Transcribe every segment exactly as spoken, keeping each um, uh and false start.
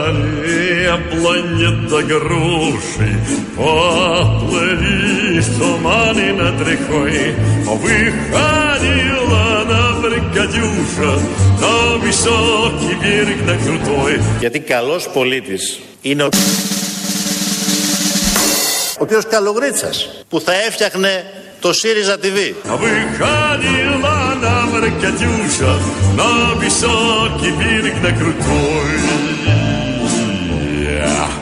далее планета груши поплыли в тумане над рекой. Выходила на бригадюша на высокий берег, на крутой. Γιατί καλός πολίτης είναι ο... ο οποίος Καλογρίτσας, που θα έφτιαχνε το ΣΥΡΙΖΑ τι βι. Выходила на бригадюша на высокий берег, на крутой.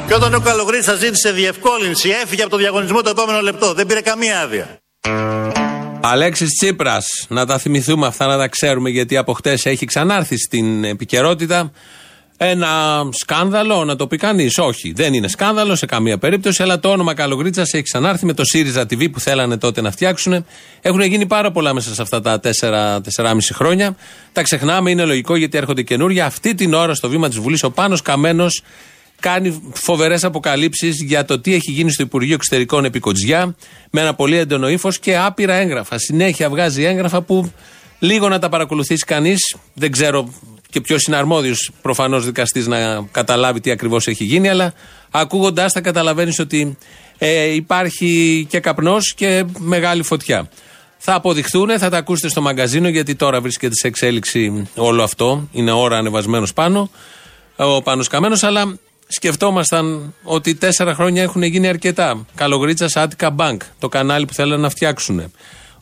Και όταν ο Καλογρίτσας ζήτησε διευκόλυνση, έφυγε από το διαγωνισμό το επόμενο λεπτό. Δεν πήρε καμία άδεια. Αλέξης Τσίπρας, να τα θυμηθούμε αυτά, να τα ξέρουμε, γιατί από χτες έχει ξανάρθει στην επικαιρότητα. Ένα σκάνδαλο, να το πει κανείς. Όχι, δεν είναι σκάνδαλο σε καμία περίπτωση, αλλά το όνομα Καλογρίτσας έχει ξανάρθει με το ΣΥΡΙΖΑ τι βι που θέλανε τότε να φτιάξουν. Έχουν γίνει πάρα πολλά μέσα σε αυτά τα τέσσερα τέσσερα κόμμα πέντε χρόνια. Τα ξεχνάμε, είναι λογικό γιατί έρχονται καινούρια. Αυτή την ώρα στο βήμα της Βουλής ο Πάνος Καμένος κάνει φοβερές αποκαλύψεις για το τι έχει γίνει στο Υπουργείο Εξωτερικών επί Κοτζιά, με ένα πολύ έντονο ύφος και άπειρα έγγραφα. Συνέχεια βγάζει έγγραφα που λίγο να τα παρακολουθήσει κανείς. Δεν ξέρω και ποιος είναι αρμόδιος προφανώς δικαστής να καταλάβει τι ακριβώς έχει γίνει, αλλά ακούγοντάς τα καταλαβαίνεις ότι ε, υπάρχει και καπνός και μεγάλη φωτιά. Θα αποδειχθούν, θα τα ακούσετε στο μαγκαζίνο, γιατί τώρα βρίσκεται σε εξέλιξη όλο αυτό. Είναι ώρα ανεβασμένος πάνω ο Πάνος Καμένος, αλλά. Σκεφτόμασταν ότι τέσσερα χρόνια έχουν γίνει αρκετά. Καλογρίτσας, Άττικα Μπάνκ, το κανάλι που θέλανε να φτιάξουν.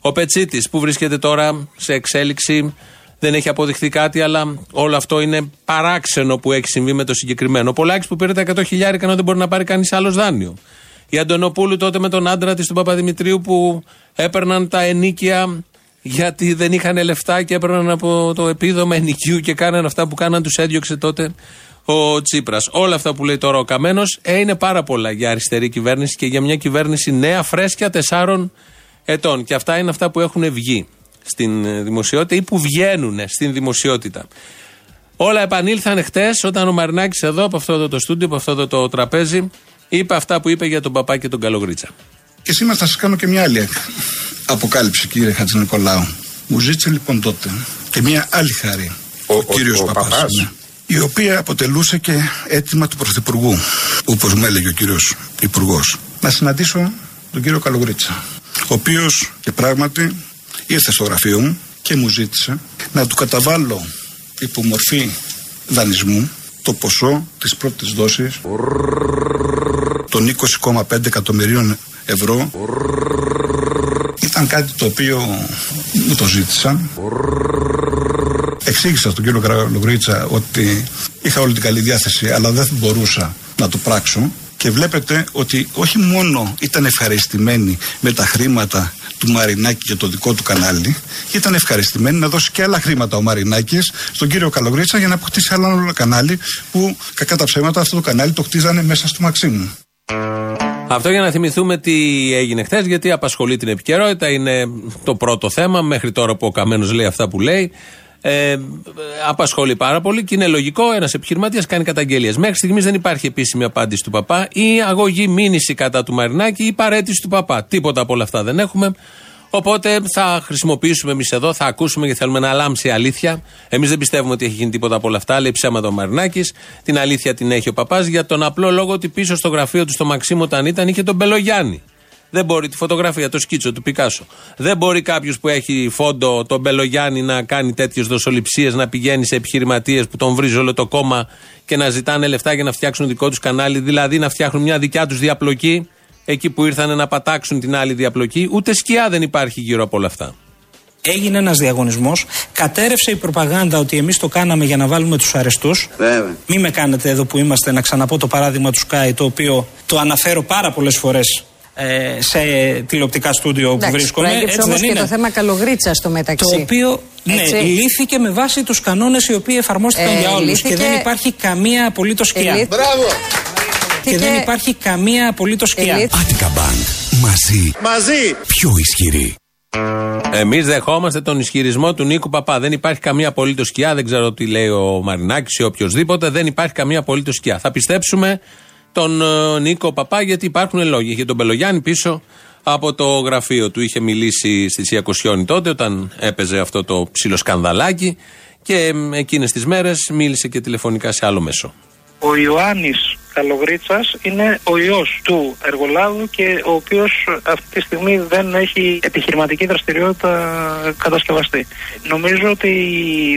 Ο Πετσίτης που βρίσκεται τώρα σε εξέλιξη, δεν έχει αποδειχθεί κάτι, αλλά όλο αυτό είναι παράξενο που έχει συμβεί με το συγκεκριμένο. Ο Πολάκης που πήρε τα εκατό χιλιάρικα, ενώ δεν μπορεί να πάρει κανείς άλλος δάνειο. Η Αντωνόπολη τότε με τον άντρα της, του Παπαδημητρίου, που έπαιρναν τα ενίκια γιατί δεν είχαν λεφτά και έπαιρναν από το επίδομα ενοικίου και κάναν αυτά που κάναν, τους έδιωξε τότε ο Τσίπρας. Όλα αυτά που λέει τώρα ο Καμένος ε, είναι πάρα πολλά για αριστερή κυβέρνηση και για μια κυβέρνηση νέα, φρέσκια, τεσσάρων ετών. Και αυτά είναι αυτά που έχουν βγει στην δημοσιότητα ή που βγαίνουν στην δημοσιότητα. Όλα επανήλθαν χτες όταν ο Μαρινάκης εδώ, από αυτό εδώ το στούντιο, από αυτό εδώ το τραπέζι, είπε αυτά που είπε για τον Παπά και τον Καλογρίτσα. Και σήμερα θα σας κάνω και μια άλλη αποκάλυψη, κύριε Χατζημαρκολάου. Μου ζήτησε λοιπόν τότε και μια άλλη χάρη ο, ο, ο κύριος ο, ο Παπάς. Παπάς. Η οποία αποτελούσε και αίτημα του Πρωθυπουργού, όπως μου έλεγε ο κύριος Υπουργός, να συναντήσω τον κύριο Καλογρίτσα, ο οποίος και πράγματι ήρθε στο γραφείο μου και μου ζήτησε να του καταβάλω υπομορφή δανεισμού το ποσό της πρώτης δόσης των είκοσι κόμμα πέντε εκατομμυρίων ευρώ. Ήταν κάτι το οποίο μου το ζήτησαν. Εξήγησα στον κύριο Καλογρίτσα ότι είχα όλη την καλή διάθεση, αλλά δεν μπορούσα να το πράξω. Και βλέπετε ότι όχι μόνο ήταν ευχαριστημένοι με τα χρήματα του Μαρινάκη και το δικό του κανάλι, ήταν ευχαριστημένοι να δώσει και άλλα χρήματα ο Μαρινάκης στον κύριο Καλογρίτσα για να αποκτήσει άλλο κανάλι, που κακά τα ψέματα αυτό το κανάλι το χτίζανε μέσα στο Μαξίμου. Αυτό για να θυμηθούμε τι έγινε χθες, γιατί απασχολεί την επικαιρότητα, είναι το πρώτο θέμα μέχρι τώρα που ο Καμένος λέει αυτά που λέει. Ε, απασχολεί πάρα πολύ και είναι λογικό, ένας επιχειρηματίας κάνει καταγγελίες. Μέχρι στιγμής δεν υπάρχει επίσημη απάντηση του Παπά ή αγωγή μήνυση κατά του Μαρινάκη ή παρέτηση του Παπά. Τίποτα από όλα αυτά δεν έχουμε. Οπότε θα χρησιμοποιήσουμε εμείς εδώ, θα ακούσουμε και θέλουμε να λάμψει η αλήθεια. Εμείς δεν πιστεύουμε ότι έχει γίνει τίποτα από όλα αυτά. Λέει ψέματα ο Μαρινάκης. Την αλήθεια την έχει ο Παπάς, για τον απλό λόγο ότι πίσω στο γραφείο του στο Μαξίμου όταν ήταν είχε τον Μπελογιάννη. Δεν μπορεί τη φωτογραφία, το σκίτσο του Πικάσο. Δεν μπορεί κάποιο που έχει φόντο τον Μπελογιάννη να κάνει τέτοιες δοσοληψίες, να πηγαίνει σε επιχειρηματίες που τον βρίζει όλο το κόμμα και να ζητάνε λεφτά για να φτιάξουν δικό τους κανάλι, δηλαδή να φτιάχνουν μια δικιά τους διαπλοκή εκεί που ήρθανε να πατάξουν την άλλη διαπλοκή. Ούτε σκιά δεν υπάρχει γύρω από όλα αυτά. Έγινε ένας διαγωνισμός, κατέρευσε η προπαγάνδα ότι εμείς το κάναμε για να βάλουμε τους αρεστούς. Βέβαια. Μη με κάνετε εδώ που είμαστε να ξαναπώ το παράδειγμα του Sky, το οποίο το αναφέρω πάρα πολλές φορές σε τηλεοπτικά στούντιο που βρίσκομαι. Έτσι όμως δεν και είναι. Το θέμα Καλογρίτσα στο μεταξύ. Το οποίο ναι, λύθηκε με βάση τους κανόνες οι οποίοι εφαρμόστηκαν ε, για όλους λύθηκε... και δεν υπάρχει καμία απολύτως σκιά. Ελύθηκε... Μπράβο! Και λύθηκε... δεν υπάρχει καμία απολύτως σκιά. Άττικα Μπάνκ. Μαζί. Μαζί. Πιο ισχυρή. Εμείς δεχόμαστε τον ισχυρισμό του Νίκου Παπά. Δεν υπάρχει καμία απολύτως σκιά. Δεν ξέρω τι λέει ο Μαρινάκης ή οποιοδήποτε. Δεν υπάρχει καμία απολύτως σκιά. Θα πιστέψουμε τον Νίκο Παπά, γιατί υπάρχουν λόγοι. Είχε τον Μπελογιάννη πίσω από το γραφείο του. Είχε μιλήσει στη Σιακοσιόνι τότε, όταν έπαιζε αυτό το ψιλοσκανδαλάκι. Και εκείνες τις μέρες μίλησε και τηλεφωνικά σε άλλο μέσο. Ο Ιωάννης Καλογρίτσας είναι ο ιός του εργολάβου και ο οποίος αυτή τη στιγμή δεν έχει επιχειρηματική δραστηριότητα κατασκευαστεί. Νομίζω ότι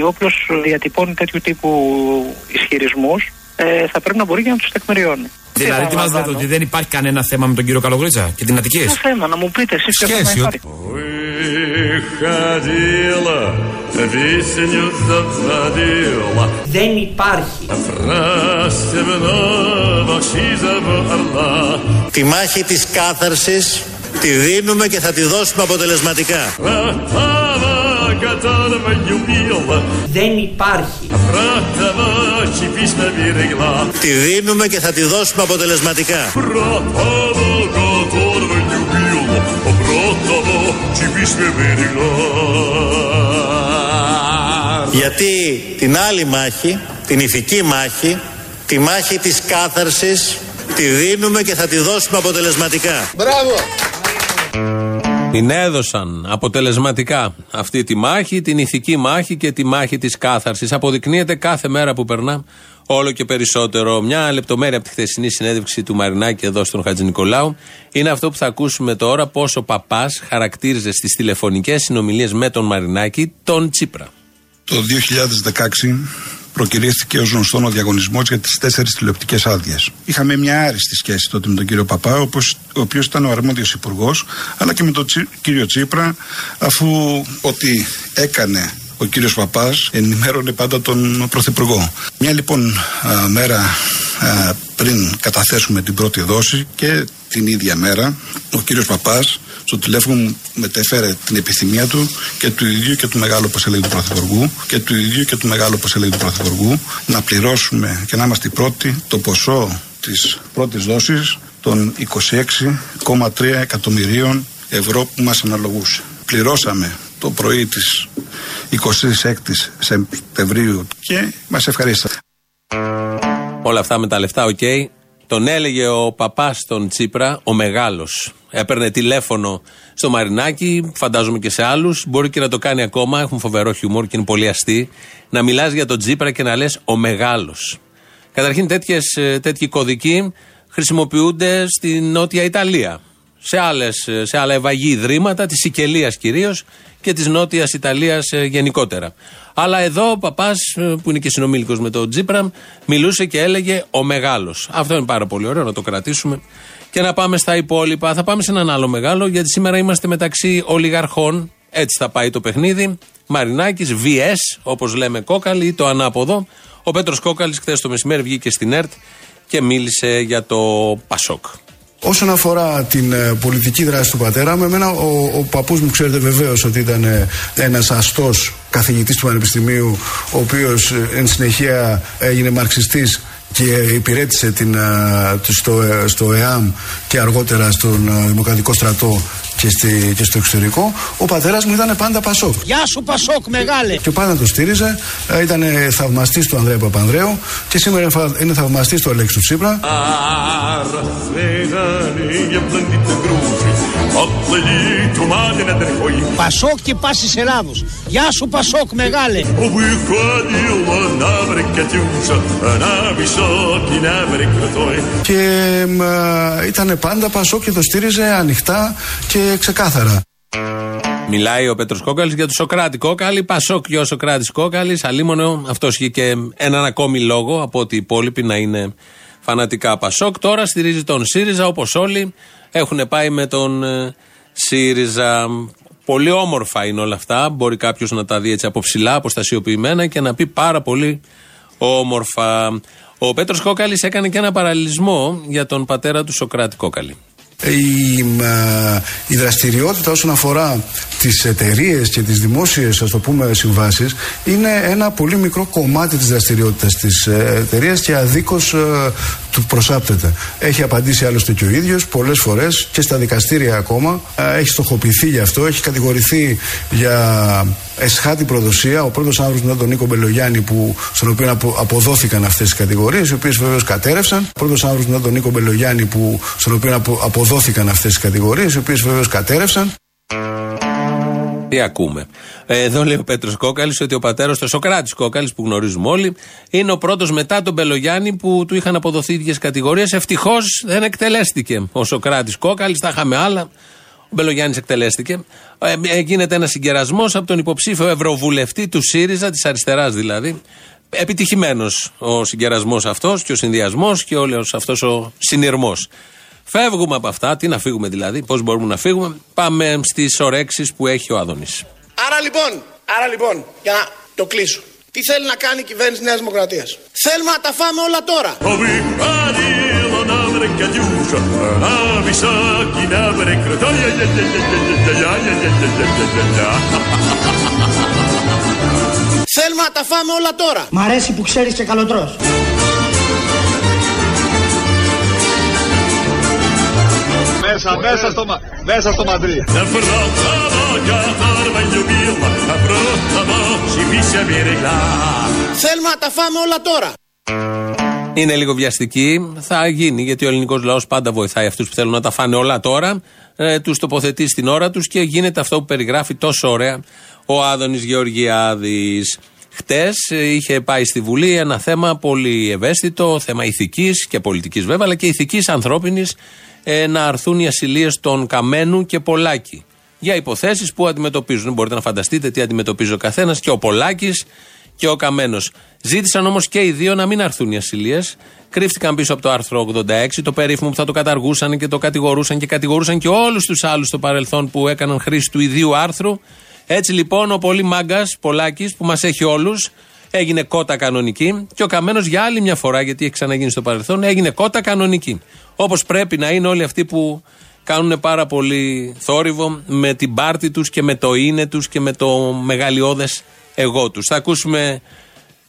όποιος διατυπώνει τέτοιου τύπου ισχυρισμούς ε, θα πρέπει να μπορεί και να τους τεκμηριώνει. Δηλαδή, τι μας λέτε, ότι δεν υπάρχει κανένα θέμα με τον κύριο Καλογρίτσα και την Αττική? Ένα θέμα, να μου πείτε εσείς ποιο θέμα υπάρχει. Δεν υπάρχει. Τη μάχη της κάθαρσης τη δίνουμε και θα τη δώσουμε αποτελεσματικά. Δεν υπάρχει. Τη δίνουμε και θα τη δώσουμε αποτελεσματικά. Γιατί την άλλη μάχη, την ηθική μάχη, τη μάχη της κάθαρσης, τη δίνουμε και θα τη δώσουμε αποτελεσματικά. Μπράβο! Την έδωσαν αποτελεσματικά αυτή τη μάχη, την ηθική μάχη και τη μάχη της κάθαρσης. Αποδεικνύεται κάθε μέρα που περνά όλο και περισσότερο. Μια λεπτομέρεια από τη χθεσινή συνέντευξη του Μαρινάκη εδώ στον Χατζηνικολάου είναι αυτό που θα ακούσουμε τώρα, πώς ο Παπάς χαρακτήριζε στις τηλεφωνικές συνομιλίες με τον Μαρινάκη τον Τσίπρα. Το δύο χιλιάδες δεκαέξι προκυρήθηκε ως γνωστόν ο διαγωνισμός για τις τέσσερις τηλεοπτικές άδειες. Είχαμε μια άριστη σχέση τότε με τον κύριο Παπά, όπως, ο οποίος ήταν ο αρμόδιος υπουργός, αλλά και με τον τσι, κύριο Τσίπρα, αφού ό,τι έκανε ο κύριος Παπάς ενημέρωνε πάντα τον Πρωθυπουργό. Μια λοιπόν α, μέρα α, πριν καταθέσουμε την πρώτη δόση και την ίδια μέρα ο κύριος Παπάς στο τηλέφωνο μου μετέφερε την επιθυμία του και του ίδιου και του μεγάλου πασελέγγου του Πρωθυπουργού και του ίδιου και του μεγάλου πασελέγγου του Πρωθυπουργού να πληρώσουμε και να είμαστε οι πρώτοι το ποσό της πρώτης δόσης των είκοσι έξι κόμμα τρία εκατομμυρίων ευρώ που μας αναλογούσε. Πληρώσαμε το πρωί της εικοστής έκτης Σεπτεμβρίου και μας ευχαρίστησε. Όλα αυτά με τα λεφτά, οκ. Okay. Τον έλεγε ο Παπάς στον Τσίπρα, ο μεγάλος. Έπαιρνε τηλέφωνο στο Μαρινάκη, φαντάζομαι και σε άλλους. Μπορεί και να το κάνει ακόμα, έχουν φοβερό χιουμόρ και είναι πολύ αστεί. Να μιλάς για τον Τσίπρα και να λες ο μεγάλος. Καταρχήν τέτοιες, τέτοιοι κωδικοί χρησιμοποιούνται στην Νότια Ιταλία. Σε, άλλες, σε άλλα ευαγή ιδρύματα, της Σικελίας κυρίως και της Νότιας Ιταλίας ε, γενικότερα. Αλλά εδώ ο Παπάς, που είναι και συνομήλικος με τον Τσίπρα, μιλούσε και έλεγε ο μεγάλος. Αυτό είναι πάρα πολύ ωραίο, να το κρατήσουμε και να πάμε στα υπόλοιπα. Θα πάμε σε έναν άλλο μεγάλο, γιατί σήμερα είμαστε μεταξύ ολιγαρχών. Έτσι θα πάει το παιχνίδι. Μαρινάκης, βι ες, όπως λέμε Κόκκαλη, ή το ανάποδο. Ο Πέτρος Κόκκαλης χθες το μεσημέρι βγήκε στην ΕΡΤ και μίλησε για το Πασόκ. Όσον αφορά την ε, πολιτική δράση του πατέρα μου, εμένα ο, ο παππούς μου, ξέρετε βεβαίως ότι ήταν ε, ένας αστός καθηγητής του Πανεπιστημίου, ο οποίος ε, εν συνεχεία έγινε μαρξιστής και υπηρέτησε την, ε, στο, ε, στο ΕΑΜ και αργότερα στον ε, Δημοκρατικό Στρατό και, στη, και στο εξωτερικό. Ο πατέρας μου ήταν πάντα Πασόκ. Γεια σου Πασόκ μεγάλε! Και πάντα το στήριζε, ε, ήταν ε, θαυμαστής του Ανδρέα Παπανδρέου και σήμερα είναι θαυμαστής του Αλέξη Τσίπρα. Πασόκ και πάσης Ελλάδος. Γεια σου Πασόκ μεγάλε! Και ε, ε, ήταν πάντα Πασόκ και το στήριζε ανοιχτά και ξεκάθαρα. Μιλάει ο Πέτρος Κόκκαλης για τον Σωκράτη Κόκκαλη. Πασόκ και ο Σωκράτης Κόκκαλης. Αλίμονο, αυτός είχε και έναν ακόμη λόγο από ότι οι υπόλοιποι να είναι φανατικά Πασόκ. Τώρα στηρίζει τον ΣΥΡΙΖΑ, όπως όλοι έχουν πάει με τον ΣΥΡΙΖΑ. Πολύ όμορφα είναι όλα αυτά. Μπορεί κάποιος να τα δει έτσι από ψηλά, αποστασιοποιημένα και να πει πάρα πολύ όμορφα. Ο Πέτρος Κόκκαλης έκανε και ένα παραλληλισμό για τον πατέρα του Σωκράτη Κόκκαλη. Η, η δραστηριότητα όσον αφορά τις εταιρείες και τις δημόσιες, ας το πούμε, συμβάσεις είναι ένα πολύ μικρό κομμάτι της δραστηριότητας της εταιρείας και αδίκως ε, του προσάπτεται. Έχει απαντήσει άλλωστε και ο ίδιος πολλές φορές και στα δικαστήρια ακόμα. Έχει στοχοποιηθεί γι' αυτό, έχει κατηγορηθεί για εσχάτη προδοσία. Ο πρώτος άνθρωπος μετά τον Νίκο Μπελογιάννη, που, στον οποίο απο, αποδόθηκαν αυτές τις κατηγορίες, οι οποίες βεβαίως κατέρευσαν. Ο πρώτος άνθρωπος μετά τον Νίκο Μπελογιάννη, που, στον οποίο απο, αποδόθηκαν αυτές τις κατηγορίες, οι οποίες βεβαίως κατέρευσαν. Τι ακούμε. Εδώ λέει ο Πέτρος Κόκκαλης ότι ο πατέρας του, Σωκράτης Κόκκαλης που γνωρίζουμε όλοι, είναι ο πρώτος μετά τον Μπελογιάννη που του είχαν αποδοθεί ίδιες κατηγορίες. Ευτυχώς δεν εκτελέστηκε ο Σωκράτης Κόκκαλης, τα είχαμε άλλα. Ο Μπελογιάννης εκτελέστηκε. Ε, γίνεται ένας συγκερασμός από τον υποψήφιο ευρωβουλευτή του ΣΥΡΙΖΑ, της αριστεράς δηλαδή. Επιτυχημένος ο συγκερασμός αυτός και ο συνδυασμός και όλος αυτός ο συνειρμός. Φεύγουμε από αυτά, τι να φύγουμε δηλαδή, πώς μπορούμε να φύγουμε. Πάμε στις ορέξεις που έχει ο Άδωνης. Άρα λοιπόν, άρα λοιπόν, για να το κλείσω. Τι θέλει να κάνει η κυβέρνηση Νέας Δημοκρατίας? Θέλουμε να τα φάμε όλα τώρα. Θέλουμε να τα φάμε όλα τώρα. Μ' αρέσει που ξέρεις και καλοτρώς. Μέσα, μέσα στο, μέσα στο Μαντρί. Θέλουμε να τα φάμε όλα τώρα. Είναι λίγο βιαστική, θα γίνει, γιατί ο ελληνικός λαός πάντα βοηθάει αυτούς που θέλουν να τα φάνε όλα τώρα, ε, τους τοποθετεί στην ώρα τους και γίνεται αυτό που περιγράφει τόσο ωραία ο Άδωνης Γεωργιάδης. Χτες είχε πάει στη Βουλή ένα θέμα πολύ ευαίσθητο, θέμα ηθικής και πολιτικής βέβαια, αλλά και ηθικής ανθρώπινης, ε, να αρθούν οι ασυλίες των Καμένου και Πολάκη για υποθέσεις που αντιμετωπίζουν. Μπορείτε να φανταστείτε τι αντιμετωπίζει ο καθένας, και ο Πολάκης και ο Καμένος. Ζήτησαν όμως και οι δύο να μην αρθούν οι ασυλίες. Κρύφτηκαν πίσω από το άρθρο ογδόντα έξι, το περίφημο που θα το καταργούσαν και το κατηγορούσαν και κατηγορούσαν και όλους τους άλλους στο παρελθόν που έκαναν χρήση του ιδίου άρθρου. Έτσι λοιπόν ο πολύ μάγκας Πολάκης που μας έχει όλους έγινε κότα κανονική, και ο Καμένος για άλλη μια φορά, γιατί έχει ξαναγίνει στο παρελθόν, έγινε κότα κανονική. Όπως πρέπει να είναι όλοι αυτοί που κάνουν πάρα πολύ θόρυβο με την πάρτη τους και με το είναι τους και με το μεγαλειώδες εγώ τους. Θα ακούσουμε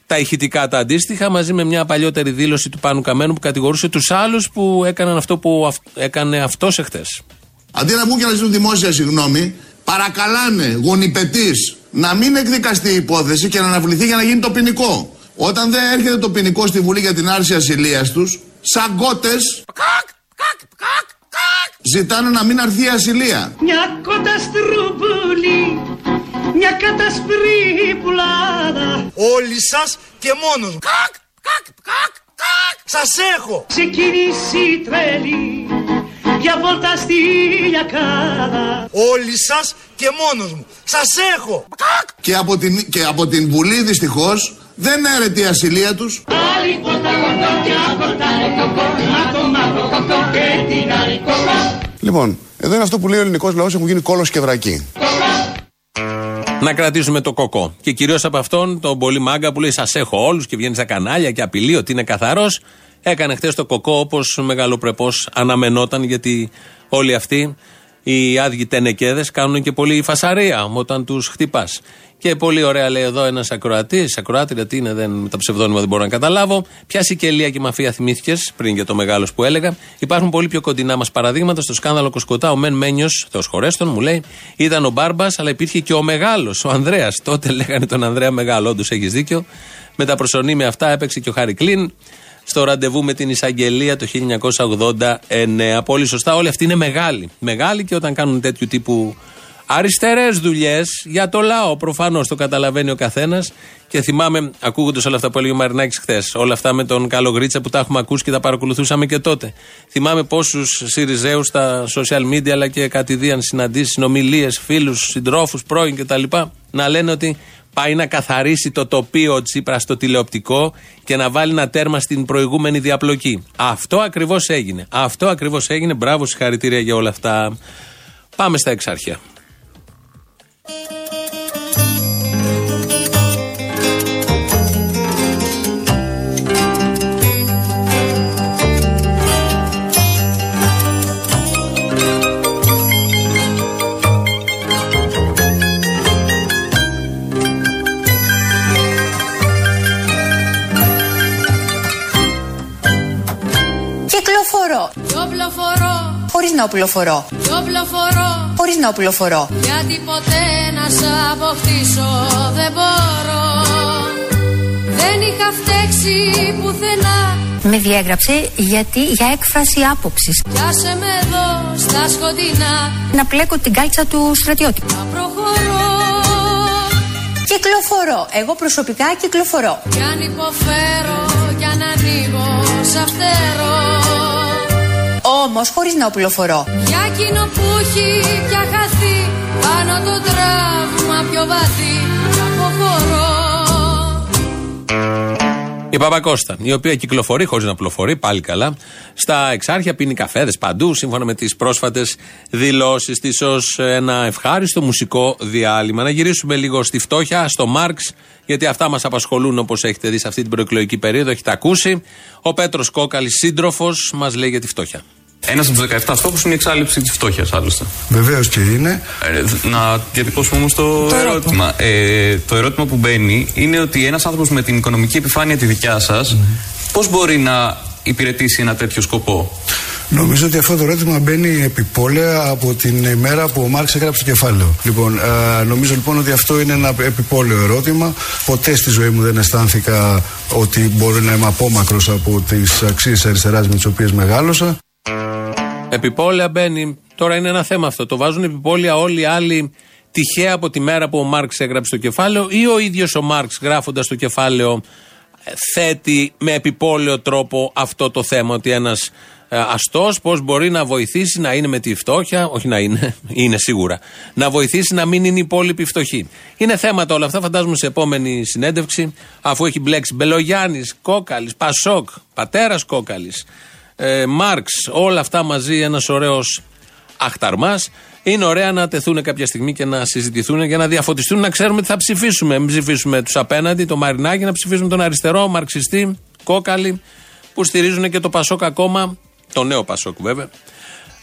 τα ηχητικά τα αντίστοιχα μαζί με μια παλιότερη δήλωση του Πάνου Καμένου που κατηγορούσε τους άλλους που έκαναν αυτό που αυ... έκανε αυτός εχθές. Αντί να βγουν και να ζητούν δημόσια συγγνώμη, παρακαλάνε γονιπετής να μην εκδικαστεί η υπόθεση και να αναβληθεί για να γίνει το ποινικό. Όταν δεν έρχεται το ποινικό στη Βουλή για την άρση ασυλίας τους, σαν κότες ζητάνε να μην αρθεί η ασυλία. Μια κότα στρουπούλη, μια κατασπρή πουλάδα. Όλοι σας και μόνος. Κακ, κακ, κακ, κακ. Σας έχω. Ξεκίνηση τρελή, για βόλτα στη λιακάδα. Όλοι σας και μόνος μου. Σας έχω. Κακ. Και από την, και από την Βουλή δυστυχώς δεν έρεται η ασυλία τους. Άλλη κότα, κότα, κότα, κότα, κότα, και την άλλη κότα. Λοιπόν, εδώ είναι αυτό που λέει ο ελληνικός λαός, έχουν γίνει κόλος και βρακή. Να κρατήσουμε το κοκό. Και κυρίως από αυτόν τον πολύ μάγκα που λέει σας έχω όλους και βγαίνει στα κανάλια και απειλεί ότι είναι καθαρός. Έκανε χτες το κοκό όπως μεγαλοπρεπώς αναμενόταν, γιατί όλοι αυτοί οι άδειοι τενεκέδες κάνουν και πολύ φασαρία όταν τους χτυπάς. Και πολύ ωραία λέει εδώ ένας ακροατής, ακροάτρια, τι είναι, δεν, με τα ψευδόνυμα δεν μπορώ να καταλάβω. Ποια σικελία και μαφία θυμήθηκες πριν για το μεγάλος που έλεγα? Υπάρχουν πολύ πιο κοντινά μας παραδείγματα. Στο σκάνδαλο Κοσκοτά, ο Μεν Μένιος, Θεός χωρέστον, μου λέει, ήταν ο Μπάρμπας, αλλά υπήρχε και ο Μεγάλος, ο Ανδρέας. Τότε λέγανε τον Ανδρέα Μεγάλο, όντως έχεις δίκιο. Με τα προσωνύμια με αυτά έπαιξε και ο Χάρη Κλίν στο ραντεβού με την εισαγγελία το χίλια εννιακόσια ογδόντα εννέα. Πολύ σωστά, όλοι αυτοί είναι μεγάλοι. Μεγάλοι και όταν κάνουν τέτοιου τύπου αριστερές δουλειές για το λαό, προφανώς το καταλαβαίνει ο καθένας. Και θυμάμαι, ακούγοντας όλα αυτά που έλεγε ο Μαρινάκης χθες, όλα αυτά με τον Καλογρίτσα που τα έχουμε ακούσει και τα παρακολουθούσαμε και τότε. Θυμάμαι πόσους ΣΥΡΙΖΕΟΥ στα social media αλλά και κατηδίαν συναντήσεις, συνομιλίες, φίλους, συντρόφους, πρώην κτλ. Να λένε ότι πάει να καθαρίσει το τοπίο ο Τσίπρας στο τηλεοπτικό και να βάλει ένα τέρμα στην προηγούμενη διαπλοκή. Αυτό ακριβώς έγινε. Αυτό ακριβώς έγινε. Μπράβο, συγχαρητήρια για όλα αυτά. Πάμε στα εξάρχεια. Χωρίς να οπλοφορώ. Χωρίς να οπλοφορώ. Γιατί ποτέ να σ' αποκτήσω δεν μπορώ. Δεν είχα φταίξει πουθενά. Με διέγραψε γιατί για έκφραση άποψης. Πιάσε με εδώ στα σκοτεινά. Να πλέκω την κάλτσα του στρατιώτη. Να προχωρώ. Κυκλοφορώ, εγώ προσωπικά κυκλοφορώ. Κι αν υποφέρω, κι αν ανοίγω, σαφτερώ. Όμως χωρίς να οπλοφορώ. Για εκείνο που έχει πια χαθεί, πάνω το τραύμα πιο βαθύ, αποχωρώ. Η Παπακώστα, η οποία κυκλοφορεί χωρίς να πλοφορεί, πάλι καλά, στα Εξάρχεια, πίνει καφέδες παντού, σύμφωνα με τις πρόσφατες δηλώσεις της, ως ένα ευχάριστο μουσικό διάλειμμα. Να γυρίσουμε λίγο στη φτώχεια, στο Μάρξ, γιατί αυτά μας απασχολούν, όπως έχετε δει σε αυτή την προεκλογική περίοδο, έχετε ακούσει. Ο Πέτρος Κόκκαλης, σύντροφος, μας λέει για τη φτώχεια. Ένας από τους δεκαεπτά στόχους είναι η εξάλληψη της φτώχειας, άλλωστε. Βεβαίως και είναι. Ε, να διατυπώσουμε όμως το, το ερώτημα. Ε, το ερώτημα που μπαίνει είναι ότι ένας άνθρωπος με την οικονομική επιφάνεια τη δικιά σας, mm-hmm. πώς μπορεί να υπηρετήσει ένα τέτοιο σκοπό? Νομίζω ότι αυτό το ερώτημα μπαίνει επιπόλαια από την ημέρα που ο Μάρξ έγραψε το κεφάλαιο. Λοιπόν, α, νομίζω λοιπόν ότι αυτό είναι ένα επιπόλαιο ερώτημα. Ποτέ στη ζωή μου δεν αισθάνθηκα ότι μπορώ να είμαι απόμακρος από τις αξίες αριστεράς με τις οποίες μεγάλωσα. Επιπόλαια μπαίνει. Τώρα είναι ένα θέμα αυτό. Το βάζουν επιπόλαια όλοι οι άλλοι τυχαία από τη μέρα που ο Μάρξ έγραψε το κεφάλαιο, ή ο ίδιος ο Μάρξ γράφοντας το κεφάλαιο θέτει με επιπόλαιο τρόπο αυτό το θέμα, ότι ένας αστός πώς μπορεί να βοηθήσει να είναι με τη φτώχεια, όχι να είναι, είναι σίγουρα, να βοηθήσει να μην είναι οι υπόλοιποι φτωχοί. Είναι θέματα όλα αυτά, φαντάζομαι σε επόμενη συνέντευξη, αφού έχει μπλέξει Μπελογιάννης, Κόκκαλης, Πασόκ, πατέρας Κόκκαλης, Ε, Μάρξ, όλα αυτά μαζί, ένας ωραίος αχταρμάς. Είναι ωραία να τεθούν κάποια στιγμή και να συζητηθούν για να διαφωτιστούν, να ξέρουμε τι θα ψηφίσουμε. Μην ψηφίσουμε τους απέναντι, τον Μαρινάκη, να ψηφίσουμε τον αριστερό, μαρξιστή, Κόκκαλη, που στηρίζουν και το Πασόκ ακόμα, το νέο Πασόκ βέβαια.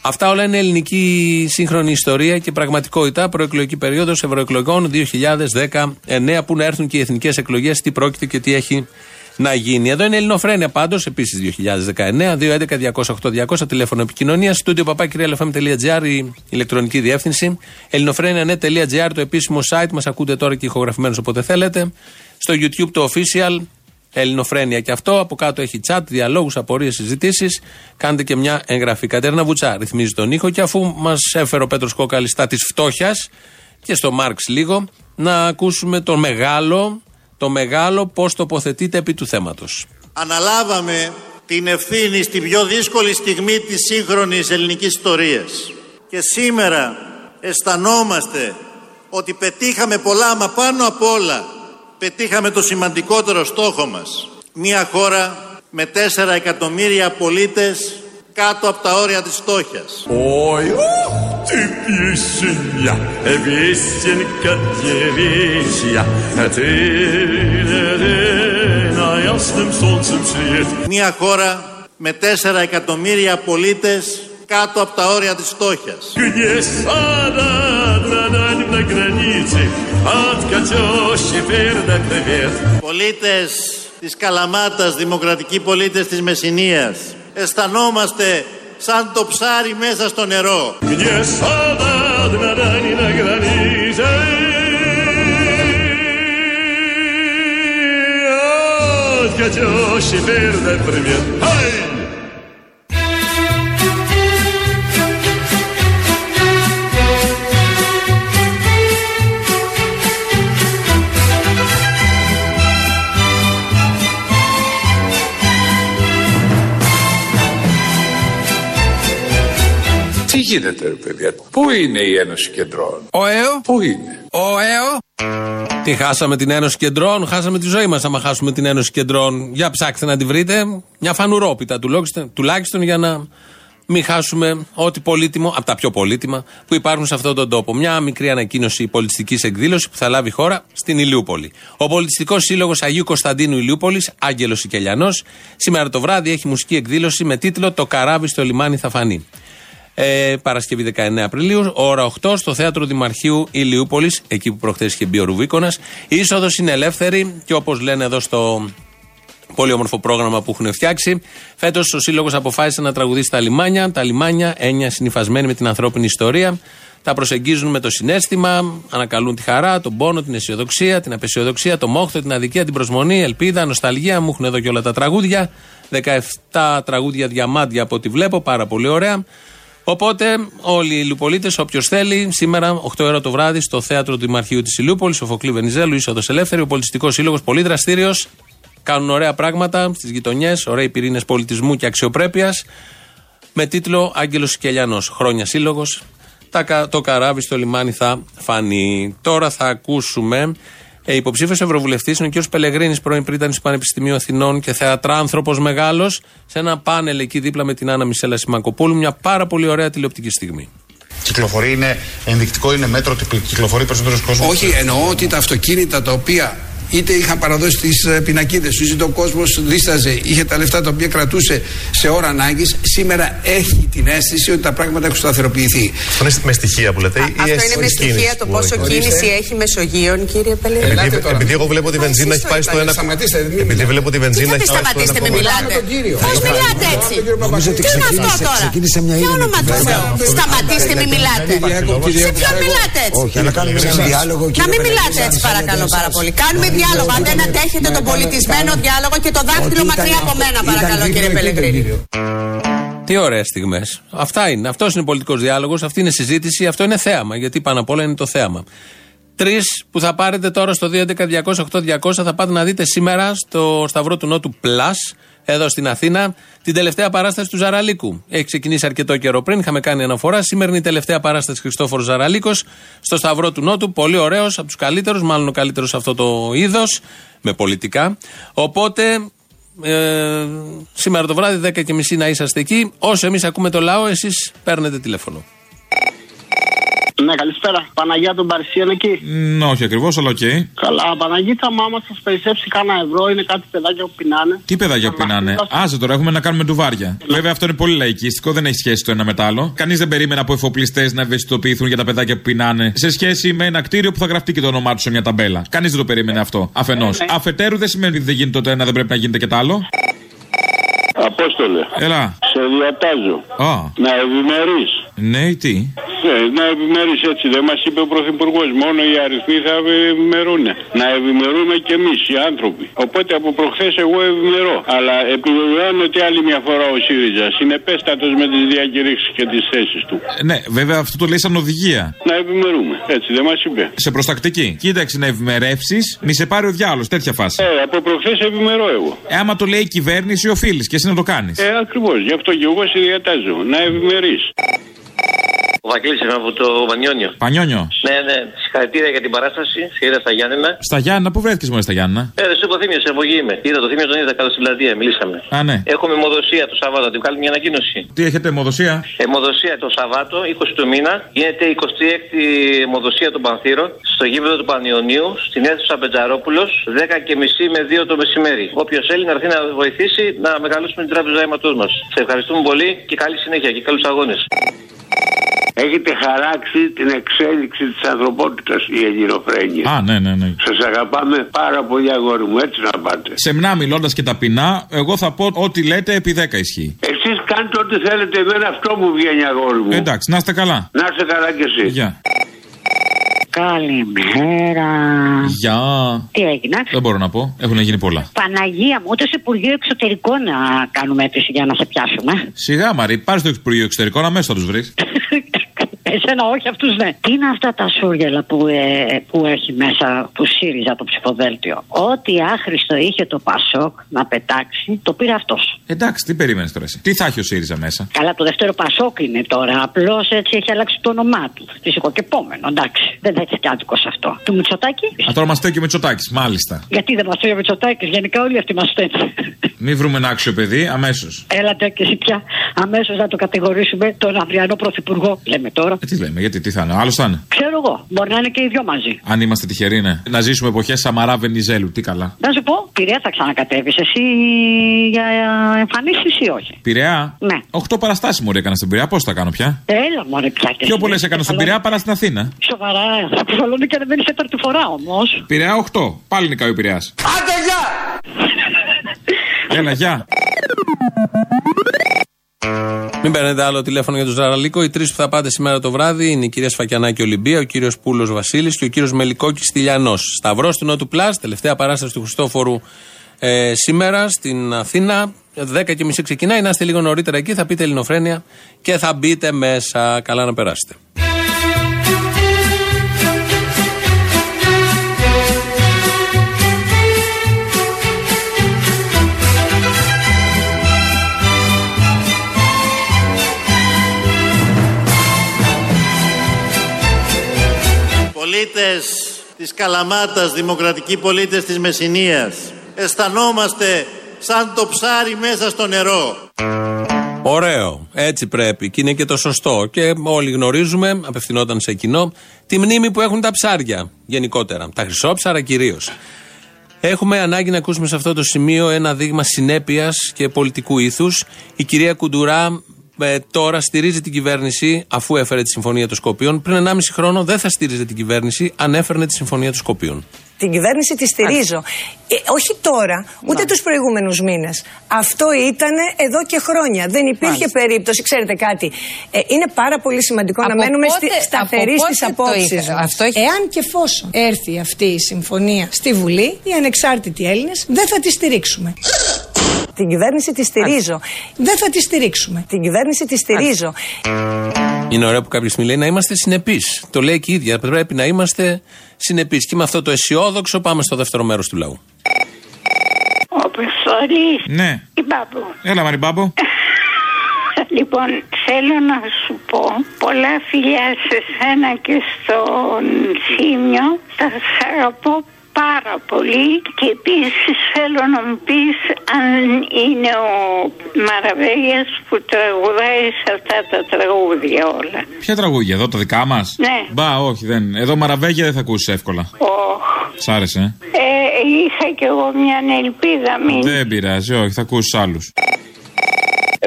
Αυτά όλα είναι ελληνική σύγχρονη ιστορία και πραγματικότητα. Προεκλογική περίοδος ευρωεκλογών δύο χιλιάδες δεκαεννέα, που να έρθουν και οι εθνικές εκλογές, τι πρόκειται και τι έχει να γίνει. Εδώ είναι Ελληνοφρένια πάντως, επίσης δύο χιλιάδες δεκαεννέα, δύο έντεκα διακόσια οκτώ διακόσια, τηλέφωνο επικοινωνίας, στούντιο παπάκυριαλεφm.gr, η ηλεκτρονική διεύθυνση, ελληνοφρένια τελεία net.gr το επίσημο site, μας ακούτε τώρα και ηχογραφημένος όποτε θέλετε, στο YouTube το official, Ελληνοφρένια και αυτό, από κάτω έχει chat, διαλόγους, απορίες, συζητήσεις, κάντε και μια εγγραφή. Κατέρνα Βουτσά ρυθμίζει τον ήχο και αφού μας έφερε ο Πέτρος Κόκκαλης στα της φτώχειας και στο Μάρξ λίγο, να ακούσουμε τον μεγάλο. Το μεγάλο πώς τοποθετείται επί του θέματος. Αναλάβαμε την ευθύνη στην πιο δύσκολη στιγμή της σύγχρονης ελληνικής ιστορίας. Και σήμερα αισθανόμαστε ότι πετύχαμε πολλά, μα πάνω απ' όλα πετύχαμε το σημαντικότερο στόχο μας. Μια χώρα με τέσσερα εκατομμύρια πολίτες κάτω από τα όρια της φτώχειας. Oi, oh! Μια χώρα με τέσσερα εκατομμύρια πολίτες κάτω από τα όρια της φτώχειας. Πολίτες της Καλαμάτας, δημοκρατικοί πολίτες της Μεσσηνίας, αισθανόμαστε σαν το ψάρι μέσα στο νερό. Τι γίνεται ρε παιδιά, πού είναι η Ένωση Κεντρών? Ο ΕΟ, πού είναι? Ο ΕΟ. Τι χάσαμε την Ένωση Κεντρών, χάσαμε τη ζωή μας άμα χάσουμε την Ένωση Κεντρών. Για ψάξτε να τη βρείτε, μια φανουρόπιτα τουλάχιστον, τουλάχιστον για να μην χάσουμε ό,τι πολύτιμο, από τα πιο πολύτιμα που υπάρχουν σε αυτόν τον τόπο. Μια μικρή ανακοίνωση πολιτιστικής εκδήλωσης που θα λάβει η χώρα στην Ηλιούπολη. Ο Πολιτιστικός Σύλλογος Αγίου Κωνσταντίνου Ηλιούπολης, Άγγελος Σικελιανός, σήμερα το βράδυ έχει μουσική εκδήλωση με τίτλο «Το καράβι στο λιμάνι θα φανεί». Ε, Παρασκευή δεκαεννέα Απριλίου, ώρα οκτώ, στο Θέατρο Δημαρχείου Ηλιούπολης, εκεί που προχθές είχε μπει ο Ρουβίκονας. Η είσοδος είναι ελεύθερη και όπως λένε εδώ στο πολύ όμορφο πρόγραμμα που έχουν φτιάξει, φέτος ο Σύλλογος αποφάσισε να τραγουδήσει τα λιμάνια. Τα λιμάνια, έννοια συνυφασμένη με την ανθρώπινη ιστορία, τα προσεγγίζουν με το συναίσθημα, ανακαλούν τη χαρά, τον πόνο, την αισιοδοξία, την απεσιοδοξία, το μόχθο, την αδικία, την προσμονή, ελπίδα, νοσταλγία. Μου έχουν εδώ και όλα τα τραγούδια. δεκαεπτά τραγούδια διαμάντια από ό,τι βλέπω, πάρα πολύ ωραία. Οπότε όλοι οι Ιλιουπολίτες, όποιος θέλει, σήμερα οκτώ η ώρα το βράδυ στο θέατρο του Δημαρχείου της Ηλιούπολης, ο Φωκλή Βενιζέλου, είσοδος ελεύθερη, ο Πολιτιστικός Σύλλογος, πολύ δραστήριος. Κάνουν ωραία πράγματα στις γειτονιές, ωραίοι πυρήνες πολιτισμού και αξιοπρέπειας. Με τίτλο Άγγελος Σικελιανός, χρόνια σύλλογος. Το καράβι στο λιμάνι θα φανεί. Τώρα θα ακούσουμε. Ε, υποψήφιος ευρωβουλευτής είναι ο κ. Πελεγρίνης, πρώην πρίτανης του Πανεπιστημίου Αθηνών και θεατράνθρωπος μεγάλος, σε ένα πάνελ εκεί δίπλα με την Άννα Μισελαση Μαγκοπούλου. Μια πάρα πολύ ωραία τηλεοπτική στιγμή. Κυκλοφορεί, είναι ενδεικτικό, είναι μέτρο ότι κυκλοφορεί περισσότερος κόσμος. Όχι, εννοώ ότι τα αυτοκίνητα τα οποία είτε είχαν παραδώσει τις πινακίδες του, είτε ο κόσμος δίσταζε, είχε τα λεφτά τα οποία κρατούσε σε ώρα ανάγκης, σήμερα έχει την αίσθηση ότι τα πράγματα έχουν σταθεροποιηθεί. Αυτό είναι με στοιχεία που λέτε. Α, ή αυτό είναι με στοιχεία το πόσο ορίστε. Κίνηση έχει Μεσογείων, κύριε Πελεγρίνη. Επειδή, επειδή, επειδή εγώ βλέπω ότι η βενζίνα έχει πάει στο ένα. Επειδή βλέπω ότι η βενζίνα έχει πάει στο ένα. Σταματήστε, με μιλάτε. Πώς μιλάτε έτσι. Τι είναι αυτό τώρα. Για όνομα του Θεού. Σταματήστε, με μιλάτε. Σε ποιον μιλάτε έτσι. Να μην μιλάτε έτσι, παρακαλώ πάρα πολύ. Κάνουμε διάλογο, αν δεν αντέχετε τον πολιτισμένο διάλογο και το δάχτυλο μακριά από μένα, παρακαλώ, κύριε Πελεγρίνη. Τι ωραίες στιγμές. Αυτά είναι. Αυτός είναι πολιτικός διάλογος, αυτή είναι συζήτηση, αυτό είναι θέαμα. Γιατί πάνω απ' όλα είναι το θέαμα. Τρεις που θα πάρετε τώρα στο δύο έντεκα διακόσια οκτώ διακόσια θα πάτε να δείτε σήμερα στο Σταυρό του Νότου Plus, εδώ στην Αθήνα, την τελευταία παράσταση του Ζαραλίκου. Έχει ξεκινήσει αρκετό καιρό πριν, είχαμε κάνει αναφορά. Σήμερα είναι η τελευταία παράσταση Χριστόφορος Ζαραλίκος στο Σταυρό του Νότου. Πολύ ωραίος, από τους καλύτερους, μάλλον ο καλύτερος σε αυτό το είδος, με πολιτικά. Οπότε, ε, σήμερα το βράδυ, δέκα και μισή να είσαστε εκεί. Όσο εμείς ακούμε το λαό, εσείς παίρνετε τηλέφωνο. Ναι, καλησπέρα. Παναγία των Παρισίων εκεί. Ναι, όχι ακριβώς, αλλά οκ. Okay. Καλά, Παναγίτα, μάμα σας περισσέψει κάνα ευρώ, είναι κάτι παιδάκια που πεινάνε. Τι παιδάκια που πεινάνε. Άσε τώρα, έχουμε να κάνουμε ντουβάρια. Ναι. Βέβαια, αυτό είναι πολύ λαϊκίστικο, δεν έχει σχέση το ένα με το άλλο. Κανείς δεν περίμενε από εφοπλιστές να ευαισθητοποιηθούν για τα παιδάκια που πεινάνε σε σχέση με ένα κτίριο που θα γραφτεί και το όνομά του σε μια ταμπέλα. Κανείς δεν το περίμενε αυτό. Αφενός. Ναι, ναι. Αφετέρου, δεν σημαίνει ότι δεν γίνεται το ένα, δεν πρέπει να γίνεται και το άλλο. Απόστολε. Έλα. Σε διατάζω. Oh. Να ευημερείς. Ναι, τι. Ναι, να ευημερείς έτσι. Δεν μας είπε ο Πρωθυπουργός. Μόνο οι αριθμοί θα ευημερούν. Να ευημερούμε κι εμείς οι άνθρωποι. Οπότε από προχθές εγώ ευημερώ. Αλλά επιβεβαιώνω ότι άλλη μια φορά ο ΣΥΡΙΖΑ είναι πέστατος με τις διακηρύξεις και τις θέσεις του. Ε, ναι, βέβαια αυτό το λέει σαν οδηγία. Να ευημερούμε. Έτσι, δεν μας είπε. Σε προστακτική. Κοίταξε να ευημερεύσεις, μη σε πάρει ο διάολος. Τέτοια φάση. Ε, από προχθές ευημερώ εγώ. Ε, άμα το λέει η κυβέρνηση, οφείλεις και εσύ να το κάνεις. Ε, ακριβώς. Γι' αυτό και εγώ σε διατάζω. Να ευημερείς. Ο Βαγγέλης είναι από το Πανιόνιο. Πανιόνιο. Ναι, ναι. Συγχαρητήρια για την παράσταση. Συγχαρητήρια στα Γιάννενα. Στα Γιάννενα, πού βρέθηκες μόνο στα Γιάννενα. Ε, δεν σου είπα Θήμιο, σε εποχή είμαι. Είδα το Θήμιο, τον είδα κάτω στην πλατεία, μιλήσαμε. Α, ναι. Έχουμε αιμοδοσία το Σαββάτο, να του βγάλουμε μια ανακοίνωση. Τι έχετε, αιμοδοσία? Αιμοδοσία το Σαββάτο, είκοσι του μήνα. Γίνεται η εικοστή έκτη αιμοδοσία των Πανθύρων στο γήπεδο του Πανιονίου, στην αίθουσα Πεντζαρόπουλος, δέκα και μισή με δύο το μεσημέρι. Όποιο θέλει να έρθει να βοηθήσει να μεγαλώσουμε την τράπεζα αίματός μας. Σε ευχαριστούμε πολύ και καλή συνέχεια και καλούς αγώνες. Έχετε χαράξει την εξέλιξη της ανθρωπότητας η ελληνοφρένεια. Α, ναι, ναι, ναι. Σας αγαπάμε πάρα πολύ, αγόρι μου, έτσι να πάτε. Σεμνά μιλώντας και ταπεινά, εγώ θα πω ό,τι λέτε επί δέκα ισχύει. Εσείς κάντε ό,τι θέλετε, εμένα αυτό μου βγαίνει, αγόρι μου. Εντάξει, να είστε καλά. Να είστε καλά κι εσείς. Γεια. Καλημέρα. Γεια. Τι έγινα? Δεν μπορώ να πω. Έχουν γίνει πολλά. Παναγία μου, ούτε στο Υπουργείο Εξωτερικών να κάνουμε αίτηση για να σε πιάσουμε. Σιγά, Μαρή, πάρε στο Υπουργείο Εξωτερικών, αμέσως θα του βρει. Εσένα όχι, αυτούς ναι. Τι είναι αυτά τα σούργελα που, ε, που έχει μέσα του ΣΥΡΙΖΑ το ψηφοδέλτιο. Ό,τι άχρηστο είχε το ΠΑΣΟΚ να πετάξει, το πήρε αυτός. Εντάξει, τι περίμενες τώρα εσύ. Τι θα έχει ο ΣΥΡΙΖΑ μέσα. Καλά, το δεύτερο ΠΑΣΟΚ είναι τώρα. Απλώς έτσι έχει αλλάξει το όνομά του. Φυσικό και επόμενο, εντάξει. Δεν θα έχει κάτι άδικο σε αυτό. Του Μητσοτάκη. Α, τώρα μα στέκει ο Μητσοτάκης, μάλιστα. Γιατί δεν μα στέκει ο Μητσοτάκης, γενικά όλοι αυτοί μα στέκει. Μην βρούμε ένα άξιο παιδί, αμέσως. Έλατε και εσύ πια αμέσως να το κατηγορήσουμε τον αυριανό πρωθυπουργό, λέμε τώρα. Ε, τι λέμε, γιατί τι θα είναι, άλλο θα είναι. Ξέρω εγώ, μπορεί να είναι και οι δυο μαζί. Αν είμαστε τυχεροί, ναι. Να ζήσουμε εποχές Σαμαρά Βενιζέλου, τι καλά. Να σου πω, Πειραιά θα ξανακατέβεις εσύ για εμφανίσεις ή όχι. Πειραιά? Ναι. Οχτώ παραστάσεις μωρέ έκανα στην Πειραιά, πώς θα κάνω πια. Έλα μωρέ πια. Πιο πολλές έκανα στην Πειραιά παρά στην Αθήνα. Σοβαρά, από Θεσσαλονίκη και ανεβαίνει τέταρτη φορά όμως. Πειραιά οχτώ, πάλι νικάει ο Πειραιάς. Άντε γεια! Έλα γεια. Μην παίρνετε άλλο τηλέφωνο για τον Ζαραλίκο. Οι τρεις που θα πάτε σήμερα το βράδυ είναι η κυρία Σφακιανάκη Ολυμπία, ο κύριος Πούλος Βασίλης και ο κύριος Μελικόκης Τηλιανός. Σταυρός του Νότου Πλάς, τελευταία παράσταση του Χριστόφορου ε, σήμερα στην Αθήνα. δέκα και μισή ξεκινάει, να είστε λίγο νωρίτερα εκεί, θα πείτε Ελληνοφρένεια και θα μπείτε μέσα. Καλά να περάσετε. Πολίτες της Καλαμάτας, δημοκρατικοί πολίτες της Μεσσηνίας, αισθανόμαστε σαν το ψάρι μέσα στο νερό. Ωραίο, έτσι πρέπει και είναι και το σωστό. Και όλοι γνωρίζουμε, απευθυνόταν σε κοινό, τη μνήμη που έχουν τα ψάρια γενικότερα, τα χρυσόψαρα κυρίως. Έχουμε ανάγκη να ακούσουμε σε αυτό το σημείο ένα δείγμα συνέπειας και πολιτικού ήθους. Η κυρία Κουντουρά Ε, τώρα στηρίζει την κυβέρνηση αφού έφερε τη Συμφωνία των Σκοπίων. Πριν ενάμιση χρόνο δεν θα στήριζε την κυβέρνηση αν έφερνε τη Συμφωνία των Σκοπίων. Την κυβέρνηση τη στηρίζω. Ε, όχι τώρα, ούτε τους προηγούμενους μήνες. Αυτό ήταν εδώ και χρόνια. Δεν υπήρχε Μάλιστα. περίπτωση. Ξέρετε κάτι, ε, είναι πάρα πολύ σημαντικό από να μένουμε σταθεροί στις απόψεις. Εάν και εφόσον έρθει αυτή η συμφωνία στη Βουλή, οι ανεξάρτητοι Έλληνες δεν θα τη στηρίξουμε. Την κυβέρνηση τη στηρίζω. Δεν θα τη στηρίξουμε. Την κυβέρνηση τη στηρίζω. Είναι ωραίο που κάποια στιγμή λέει να είμαστε συνεπείς. Το λέει και η ίδια. Πρέπει να είμαστε συνεπείς. Και με αυτό το αισιόδοξο πάμε στο δεύτερο μέρος του λαού. Ο Πεσόρης. Ναι. Η Μπάμπο. Έλα Μαριμπάμπο. Λοιπόν, θέλω να σου πω πολλά φιλιά σε σένα και στον Θήμιο. Θα σας αγαπώ πάρα πολύ και επίσης θέλω να μου πεις αν είναι ο Μαραβέγιας που τραγουδάει σε αυτά τα τραγούδια όλα. Ποια τραγούδια, εδώ τα δικά μας? Ναι. Μπα, όχι, δεν. Εδώ Μαραβέγια δεν θα ακούσεις εύκολα. Oh. Σ' άρεσε. Ε, είχα κι εγώ μια ελπίδα μην. Δεν πειράζει, όχι, θα ακούσεις άλλους.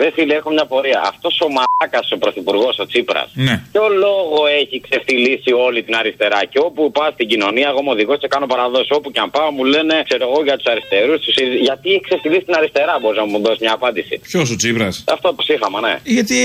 Ρε φίλε, έχω μια απορία. Αυτός ο μαλάκας ο πρωθυπουργός, ο Τσίπρας, ναι. Ποιο λόγο έχει ξεφτυλίσει όλη την αριστερά? Και όπου πάω στην κοινωνία, εγώ είμαι οδηγός και κάνω παραδόση. Όπου και αν πάω, μου λένε, ξέρω εγώ, για τους αριστερούς. Τους... Γιατί έχει ξεφτυλίσει την αριστερά, μπορεί να μου δώσει μια απάντηση? Ποιος ο Τσίπρας? Αυτό που είχαμε, ναι. Γιατί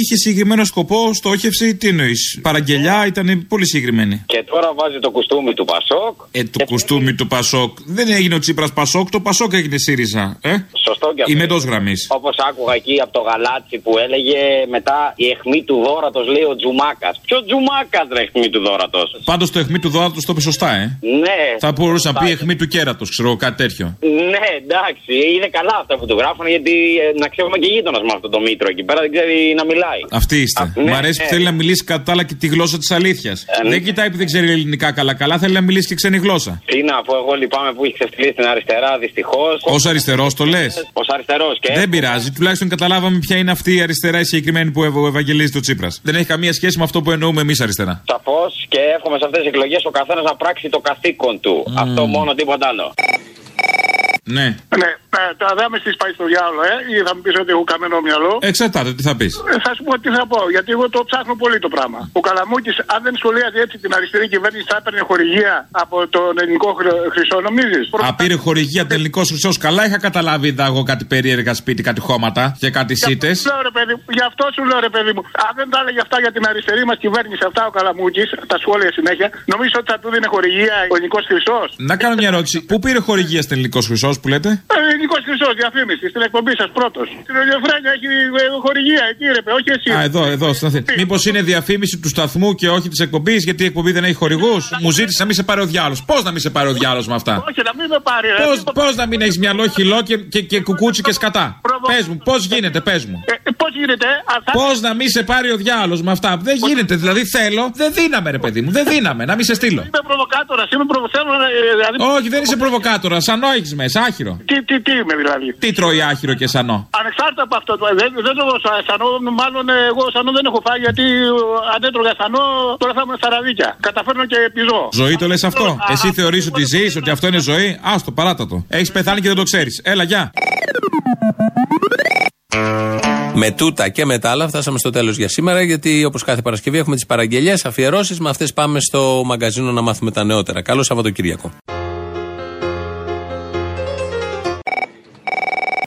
είχε συγκεκριμένο σκοπό, στόχευση, τι εννοείς? Παραγγελιά ήταν πολύ συγκεκριμένη. Και τώρα βάζει το κουστούμι του Πασόκ. Ε, το και... κουστούμι του Πασόκ. Δεν έγινε ο Τσίπρας Πασόκ, το Πασόκ έγινε ΣΥΡΙΖΑ. Ε? Σωστό και αυτό. Είμαι εντός γραμμής. Όπως άκουγα εκεί από το γαλάτσι που έλεγε μετά η αιχμή του δόρατος, λέει ο Τζουμάκας. Ποιος Τζουμάκας ρε, αιχμή του δόρατος? Πάντως το αιχμή του δόρατος το είπε σωστά, ε. Ναι. Θα μπορούσε να πει αιχμή του κέρατος, ξέρω, κάτι τέτοιο. Ναι, εντάξει, είναι καλά αυτά που του γράφουν γιατί ε, να ξέρουμε και γείτονας με αυτό το μήτρο εκεί πέρα δεν ξέρει να μιλάει. Αυτή είστε. Α, ναι, μ' αρέσει ναι. που θέλει να μιλήσει κατά άλλα και τη γλώσσα της αλήθειας. Ε, ναι. Δεν κοιτάει που δεν ξέρει ελληνικά καλά-καλά, θέλει να μιλήσει και ξένη γλώσσα. Τι να πω, εγώ λυπάμαι που έχει ξεφτυλίσει την αριστερά, δυστυχώς. Ως αριστερός το λες. Ως αριστερός και. Δεν πειράζει, τουλάχιστον καταλάβαμε ποια είναι αυτή η αριστερά η συγκεκριμένη που ευαγγελίζει το Τσίπρας. Δεν έχει καμία σχέση με αυτό που εννοούμε εμείς αριστερά. Σαφώς και εύχομαι σε αυτές τις εκλογές ο καθένας να πράξει το καθήκον του. Mm. Αυτό μόνο, τίποτα άλλο. Ναι. Ναι. Τα δάμε στις πάει στο διάολο, ε, ή θα μου πεις ότι έχω καμένο μυαλό. Εξαρτάται, τι θα πεις. Ε, θα σου πω τι θα πω, γιατί εγώ το ψάχνω πολύ το πράγμα. Ο Καλαμούκης, αν δεν σχολιάζει έτσι την αριστερή κυβέρνηση, θα έπαιρνε χορηγία από τον ελληνικό χρυσό, νομίζεις? Α, πήρε χορηγία από τον ελληνικό χρυσό. Καλά, είχα καταλάβει, είδα εγώ κάτι περίεργα σπίτι, κάτι χώματα και κάτι σίτες. Γι' αυτό σου λέω, ρε παιδί μου, αν δεν τα έλεγε αυτά για την αριστερή μας κυβέρνηση, αυτά ο Καλαμούκης, τα σχόλια συνέχεια, νομίζω ότι θα του δίνει χορηγία ο ελληνικός χρυσό. Να κάνω μια ερώτηση. Πού πήρε χορηγία στον ελληνικό χρυσό που λέτε? Νίκος Χρυσός, διαφήμιση, στην εκπομπή σας πρώτος. Στην Ελληνοφρένεια έχει χορηγία, εκεί ρε παιδί, όχι εσύ. Α, εδώ, εδώ, σταθεί. Μήπως είναι διαφήμιση του σταθμού και όχι της εκπομπής, γιατί η εκπομπή δεν έχει χορηγούς? Μου ζήτησε να μην σε πάρει ο διάλογος. Πώς να μην σε πάρει ο διάλογος με αυτά? Όχι, να μην με πάρει, ρε. Πώς, πώς να μην έχεις μυαλό, χυλό και, και, και κουκούτσι και σκατά? Πες μου, πώς γίνεται, πες μου. Ε, πώς γίνεται, αυτά... Πώς να μην σε πάρει ο διάλογος με αυτά? Δεν γίνεται, δηλαδή θέλω, δεν δύναμε, ρε παιδί μου, δεν δύναμε, να μην σε στείλω. Είμαι προβοκάτορα, είμαι προβοκάτορα. Δηλαδή... Όχι, δεν είσαι προβοκάτορα, σαν νόηχης μέσα, άχυρο. Τι, τι, τι είμαι δηλαδή. Τι τρώει άχυρο και σανό? Ανεξάρτητα από αυτό, δεν, δεν τρώω σανό, μάλλον εγώ σανό δεν έχω φάει γιατί αν δεν τρώγα σανό τώρα θα ήμουν στα ραδίκια. Καταφέρνω και πιζώ. Ζωή το λες αυτό? Α, εσύ θεωρείς ότι ζεις, ότι αυτό είναι ζωή? Άστο, παράτατο. Έχεις πεθάνει και δεν το ξέρεις. Έλα, γεια. Με τούτα και με τα άλλα φτάσαμε στο τέλος για σήμερα, γιατί όπως κάθε Παρασκευή έχουμε τις παραγγελίες, αφιερώσεις, με αυτές πάμε στο μαγκαζίνο να μάθουμε τα νεότερα. Καλό Σαββατοκύριακο.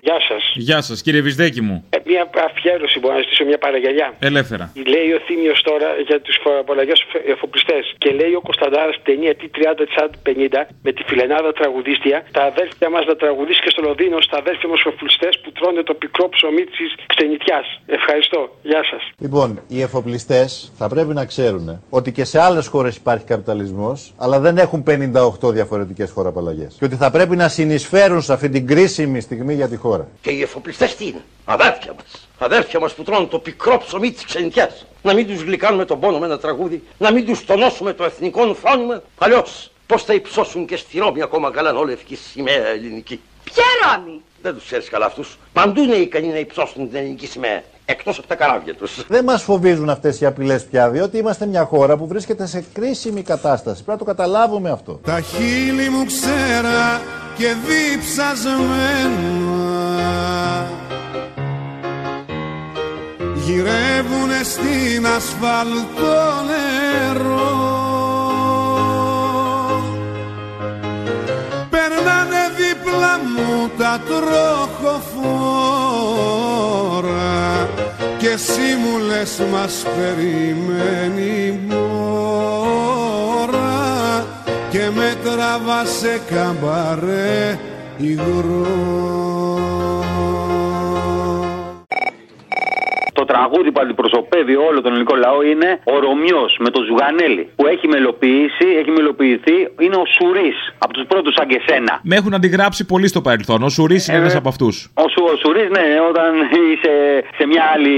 Γεια σας. Γεια σας, κύριε Βυσδέκη μου. Ε, μια αφιέρωση μπορώ να ζητήσω, μια παραγγελιά. Ελεύθερα. Λέει ο Θήμιος τώρα για τους φοροαπαλλαγές εφοπλιστές. Και λέει ο Κωνσταντάρας ταινία τι τριάντα τέσσερα πενήντα με τη φιλενάδα τραγουδίστρια. Τα αδέλφια μας να τραγουδίσει και στο Λονδίνο στα αδέλφια μας εφοπλιστές που τρώνε το πικρό ψωμί της ξενιτιάς. Ευχαριστώ. Γεια σας. Λοιπόν, οι εφοπλιστές θα πρέπει να ξέρουν ότι και σε άλλες χώρες υπάρχει καπιταλισμός, αλλά δεν έχουν πενήντα οκτώ διαφορετικές φοροαπαλλαγές. Και ότι θα πρέπει να συνεισφέρουν σε αυτή την κρίσιμη στιγμή για τη χώρα. Και οι εφοπλιστές τι είναι? Αδέρφια μας. Αδέρφια μας που τρώνε το πικρό ψωμί της ξενιτιάς. Να μην τους γλυκάνουμε τον πόνο με ένα τραγούδι, να μην τους τονώσουμε το εθνικό φρόνημα. Αλλιώς πώς θα υψώσουν και στη Ρώμη ακόμα καλά νόλευκη σημαία ελληνική? Ποια Ρώμη? Δεν τους ξέρεις καλά αυτούς. Παντού είναι ικανοί να υψώσουν την ελληνική σημαία. Εκτός από τα καράβια τους. Δεν μας φοβίζουν αυτές οι απειλές πια, διότι είμαστε μια χώρα που βρίσκεται σε κρίσιμη κατάσταση. Πρέπει να το καταλάβουμε αυτό. Τα χείλη μου ξέρα και διψασμένα γυρεύουνε στην ασφαλτό νερό. Περνάνε δίπλα μου τα τροχοφόρα και εσύ μου λες μας περιμένει μόρα και με τραβά σε καμπαρέ υγρό. Το τραγούδι που αντιπροσωπεύει όλο τον ελληνικό λαό είναι ο Ρωμιός με τον Ζουγανέλη. Που έχει μελοποιήσει, έχει μελοποιηθεί, είναι ο Σουρίς. Από τους πρώτους σαν και σένα. Με έχουν αντιγράψει πολύ στο παρελθόν. Ο Σουρίς ε, είναι ένας από αυτούς. Ο, Σου, ο Σουρίς, ναι, όταν είσαι σε μια άλλη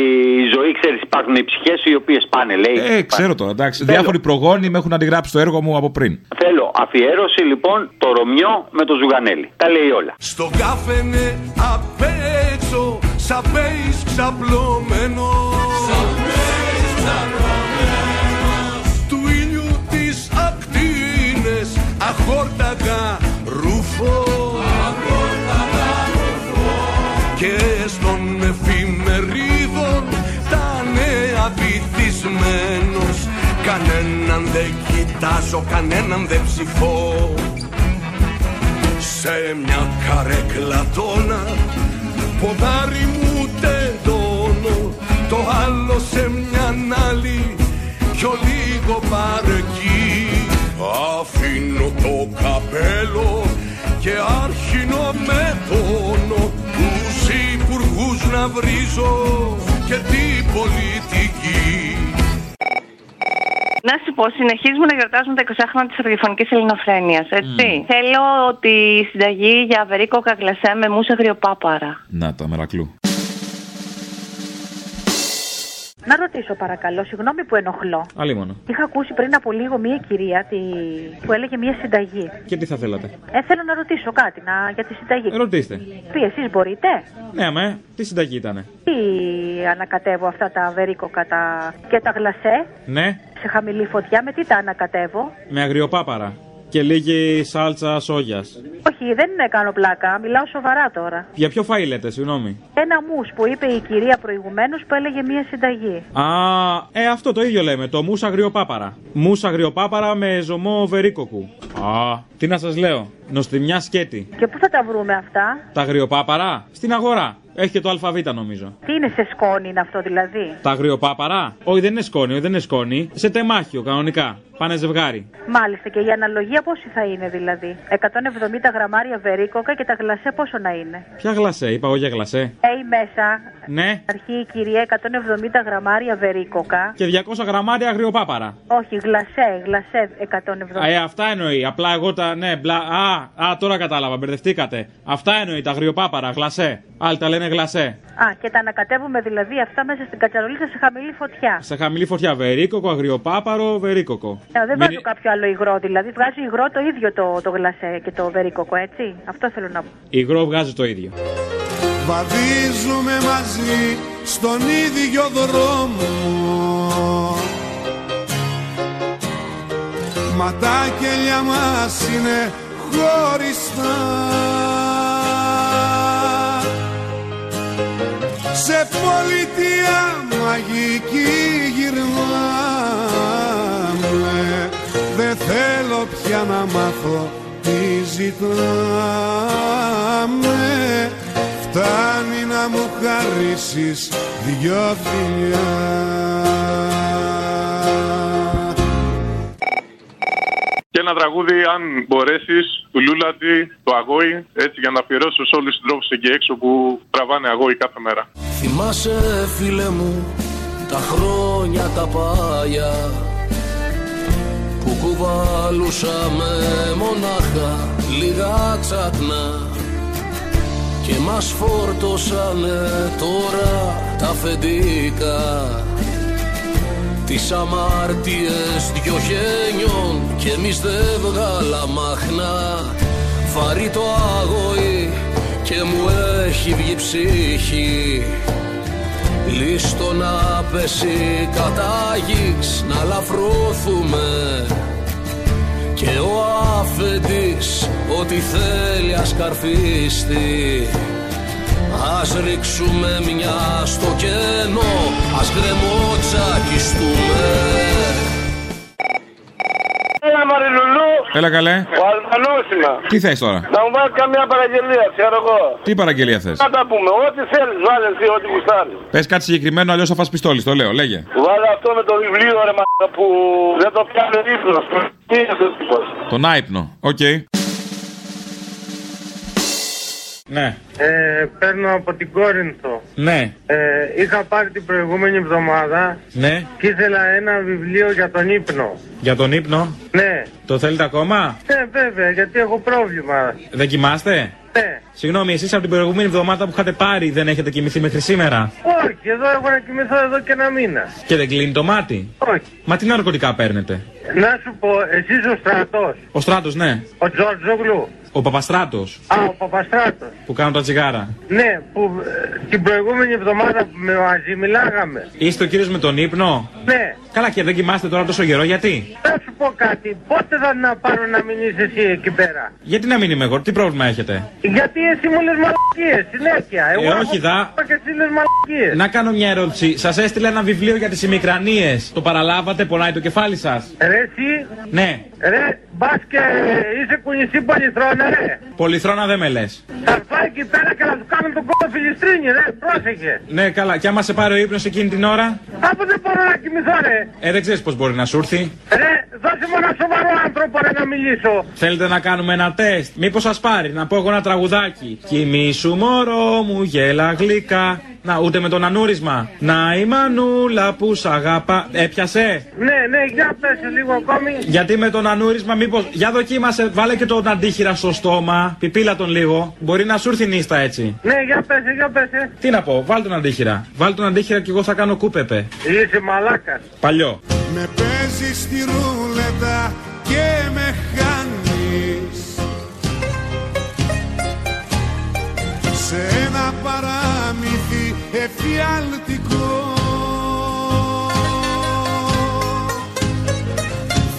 ζωή, ξέρεις, υπάρχουν οι ψυχές οι οποίες πάνε, λέει. Ε, ξέρω τώρα, εντάξει. Θέλω. Διάφοροι προγόνοι με έχουν αντιγράψει το έργο μου από πριν. Θέλω αφιέρωση λοιπόν το Ρωμιό με τον Ζουγανέλη. Τα λέει όλα. Στο κάφενε απέξω. Σα πέις ξαπλωμένος του ήλιου τις ακτίνες αχόρτακα ρουφό και στον εφημερίδων τα νέα βυθισμένος. Κανέναν δεν κοιτάζω, κανέναν δεν ψηφώ. Σε μια καρεκλατώνα ποδάρι μου τεντώνω, το άλλο σε μια άλλη πιο λίγο παρκεί. Αφήνω το καπέλο και άρχινο με τόνο τους υπουργούς να βρίζω και την πολιτική. Να σου πω, συνεχίζουμε να γιορτάζουμε τα είκοσι χρόνια της ραδιοφωνικής ελληνοφρένειας, έτσι. Mm. Θέλω τη συνταγή για αβερί κοκαγλασέ με μουσα αγριοπάπαρα. Να, τα μερακλού. Να ρωτήσω παρακαλώ, συγγνώμη που ενοχλώ. Αλίμονο. Είχα ακούσει πριν από λίγο μία κυρία τη... που έλεγε μία συνταγή. Και τι θα θέλατε? Ε, θέλω να ρωτήσω κάτι να... για τη συνταγή. Ρωτήστε. Τι, εσείς μπορείτε? Ναι, αμέ. Τι συνταγή ήτανε? Τι ανακατεύω αυτά τα βερίκοκα τα... και τα γλασέ. Ναι. Σε χαμηλή φωτιά, με τι τα ανακατεύω? Με αγριοπάπαρα. Και λίγη σάλτσα σόγιας. Όχι, δεν είναι, κάνω πλάκα, μιλάω σοβαρά τώρα. Για ποιο φαΐ λέτε, συγγνώμη? Ένα μους που είπε η κυρία προηγουμένως που έλεγε μία συνταγή. Α, ε, αυτό το ίδιο λέμε, το μους αγριοπάπαρα. Μους αγριοπάπαρα με ζωμό βερίκοκου. Α, τι να σας λέω, νοστιμιά σκέτη. Και πού θα τα βρούμε αυτά? Τα αγριοπάπαρα, στην αγορά. Έχει και το αλφαβήτα νομίζω. Τι είναι, σε σκόνη είναι αυτό δηλαδή? Τα αγριοπάπαρα. Όχι, δεν είναι σκόνη, όχι, δεν είναι σκόνη. Σε τεμάχιο κανονικά. Πάνε ζευγάρι. Μάλιστα, και η αναλογία πόση θα είναι δηλαδή? εκατόν εβδομήντα γραμμάρια βερίκοκα και τα γλασέ πόσο να είναι? Ποια γλασέ, είπα εγώ για γλασέ. Έι μέσα. Ναι. Αρχή η κυρία εκατόν εβδομήντα γραμμάρια βερίκοκα. Και διακόσια γραμμάρια αγριοπάπαρα. Όχι, γλασέ, γλασέ εκατόν εβδομήντα. Α, ε, αυτά εννοεί. Απλά εγώ τα. Ναι, μπλα. Α, α, τώρα κατάλαβα, μπερδευτήκατε. Αυτά εννοεί τα αγριοπάπαρα, γλασέ. Άλλοι τα λένε γλασέ. Α, και τα ανακατεύουμε δηλαδή αυτά μέσα στην κατσαρολίτσα σε χαμηλή φωτιά. Σε χαμηλή φωτιά, βερίκοκο, αγριοπάπαρο, βερίκοκο. Ε, δεν Μην... βάζω κάποιο άλλο υγρό, δηλαδή βγάζει υγρό το ίδιο το, το γλασέ και το βερίκοκο, έτσι. Αυτό θέλω να πω. Υγρό βγάζει το ίδιο. Βαδίζουμε μαζί στον ίδιο δρόμο. Μα τα κελιά μας είναι χωριστά. Σε πολιτεία μαγική γυρνάμε. Δεν θέλω πια να μάθω τι ζητάμε. Φτάνει να μου χαρίσεις δυο φιλιά. Και ένα τραγούδι, αν μπορέσεις, του Λούλαντι, το Αγόη, έτσι για να αφιερώσω σε όλους τους συντρόφους εκεί έξω που τραβάνε αγόη κάθε μέρα. Θυμάσαι, φίλε μου, τα χρόνια τα πάγια που κουβαλούσαμε μονάχα λίγα τσάκνα και μας φορτώσανε τώρα τα αφεντικά τις αμαρτίες δυο χένιων κι εμείς δεν βγάλα μάχνα. Βαρύ το αγόη και μου έχει βγει ψυχή, λίστο να πέσει κατά γης, να λαφρωθούμε και ο αφεντής ό,τι θέλει ας καρφίστη. Ας ρίξουμε μια στο κενό, ας γκρεμοτσακιστούμε. Έλα μωρή Λουλού. Έλα καλέ. Ο Αλβανός είμαι. Τι θες τώρα? Να μου βάλεις καμιά παραγγελία, ξέρω εγώ. Τι παραγγελία θες? Να τα πούμε, ό,τι θέλεις βάλε εσύ, ό,τι γουστάρεις. Πες κάτι συγκεκριμένο, αλλιώς θα φας πιστόλι, το λέω, λέγε. Βάλε αυτό με το βιβλίο ρε μ***α που δεν το πιάνε ύπνος. Τι είναι αυτός τύπος? Τον άυπνο, οκ. Okay. Ναι. Ε, παίρνω από την Κόρινθο. Ναι. Ε, είχα πάρει την προηγούμενη εβδομάδα. Ναι. Και ήθελα ένα βιβλίο για τον ύπνο. Για τον ύπνο? Ναι. Το θέλετε ακόμα? Ναι, βέβαια, γιατί έχω πρόβλημα. Δεν κοιμάστε? Ναι. Συγγνώμη, εσείς από την προηγούμενη εβδομάδα που είχατε πάρει δεν έχετε κοιμηθεί μέχρι σήμερα? Όχι, εδώ έχω να κοιμηθώ εδώ και ένα μήνα. Και δεν κλείνει το μάτι? Όχι. Μα τι ναρκωτικά παίρνετε? Να σου πω, εσείς ο Στράτος. Ο Στράτος, ναι. Ο Τζορτζόγλου. Ο Παπαστράτος. Α, ο Παπαστράτος. Που κάνω τα τσιγάρα. Ναι, που ε, την προηγούμενη εβδομάδα που με μαζί μιλάγαμε. Είστε ο κύριος με τον ύπνο? Ναι. Καλά, και δεν κοιμάστε τώρα τόσο καιρό, γιατί? Θα σου πω κάτι. Πότε θα να πάρω να μην είσαι εσύ εκεί πέρα? Γιατί να μην είμαι εγώ, τι πρόβλημα έχετε? Γιατί εσύ μου λες μαλακίες συνέχεια. Εγώ ε, όχι, δα. Λες να κάνω μια ερώτηση. Σας έστειλα ένα βιβλίο για τις ημικρανίες. Το παραλάβατε, πονάει το κεφάλι σας? Ρε, εσύ. Ναι. Ρε, μπας και είσαι κουνησί πολυθρόνα, ρε. Πολυθρόνα δεν με λες. Θα πάει εκεί πέρα και να του κάνουν τον κόλλο φιλιστρίνι, ρε, πρόσεχε. Ναι, καλά, και άμα σε πάρει ο ύπνος εκείνη την ώρα? Από δεν μπορώ να κοιμηθώ, ρε. Ε, δεν ξέρεις πώς μπορεί να σου έρθει. Ρε, δώσε μου ένα σοβαρό άνθρωπο, ρε, να μιλήσω. Θέλετε να κάνουμε ένα τεστ? Μήπως σας πάρει, να πω εγώ ένα τραγουδάκι. Κοιμήσου μωρό μου, γέλα γλυκά. Να, ούτε με τον ανούρισμα. Να η μανούλα που σ' αγαπά. Έπιασε. Ναι, ναι, για πέσει λίγο ακόμη. Γιατί με τον ανούρισμα, μήπως. Για δοκίμασε, βάλε και τον αντίχειρα στο στόμα. Πιπίλα τον λίγο. Μπορεί να σου έρθει νύστα έτσι. Ναι, για πέσει, για πέσει. Τι να πω, βάλ τον αντίχειρα. Βάλ τον αντίχειρα και εγώ θα κάνω κούπεπε. Είσαι μαλάκα. Παλιό. Με παίζει στη ρούλετα και με χάνει. Σε ένα παράμυθι. Εφιαλτικό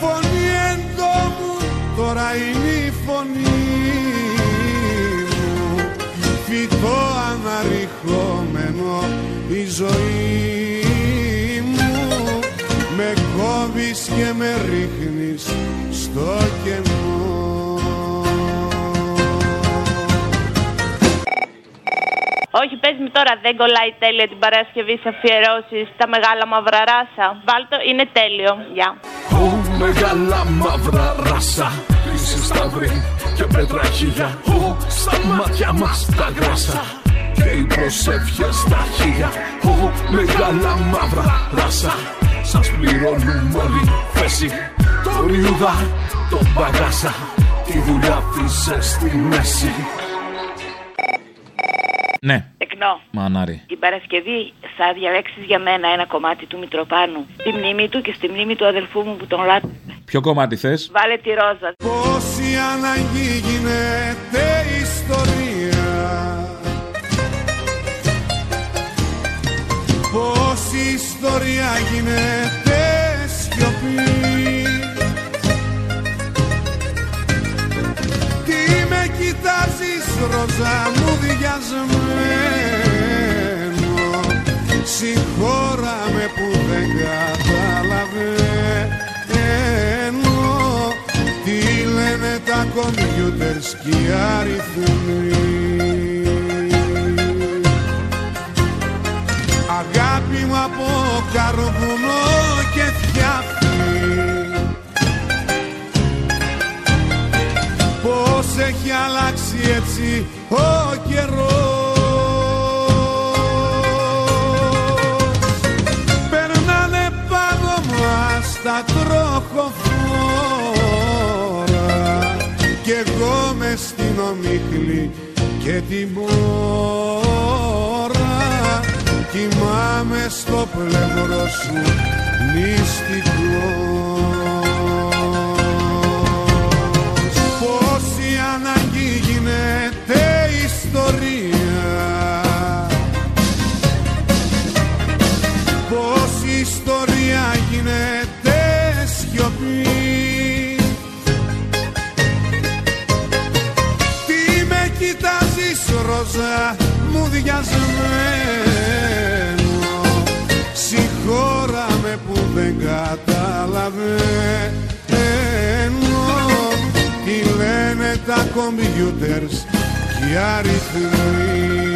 φωνή εντόμου, τώρα είναι η φωνή μου, φυτό αναρριχόμενο η ζωή μου, με κόβεις και με ρίχνεις στο κενό. Όχι, πες μου τώρα, δεν κολλάει τέλεια την Παρασκευή σε αφιερώσεις τα μεγάλα μαύρα ράσα? Βάλτο, είναι τέλειο. Γεια. Ω μεγάλα μαύρα ράσα, είσαι σταυρή και πέτρα χίλια. Ω στα μάτια μας τα γράσα και οι προσεύχες τα χίλια. Ω μεγάλα μαύρα ράσα, σας πληρώνουμε όλη θέση. Το ριούδα, το μπαγκάσα, τη δουλειά της στη μέση. Ναι. Τεκνό. Μανάρι. Την Παρασκευή θα διαλέξεις για μένα ένα κομμάτι του Μητροπάνου, στη μνήμη του και στη μνήμη του αδελφού μου που τον λάτρευε. Ποιο κομμάτι θες? Βάλε τη Ρόζα. Πόση αναγκή γίνεται ιστορία, πόση ιστορία γίνεται σιωπή. Τι με κοιτάζεις Ρόζα μου διασμένο, συγχώρα με που δεν καταλαβαίνω τι λένε τα κομπιούτερς και οι αριθμοί. αγάπη μου από καρβουνό και φτιάχνει. Πώς έχει αλλάξει έτσι ο καιρός. Περνάνε πάνω μας τα τροχοφόρα κι εγώ μες στην ομίχλη και την μόρα κοιμάμαι στο πλευρό σου νηστικός. Πώς η ανάγκη γίνεται ιστορία, πώς η ιστορία γίνεται σιωπή. Ροζά μου διασμένο, συγχώρα με που δεν καταλαβαίνω τι λένε τα κομπιούτερς και αριθμοί.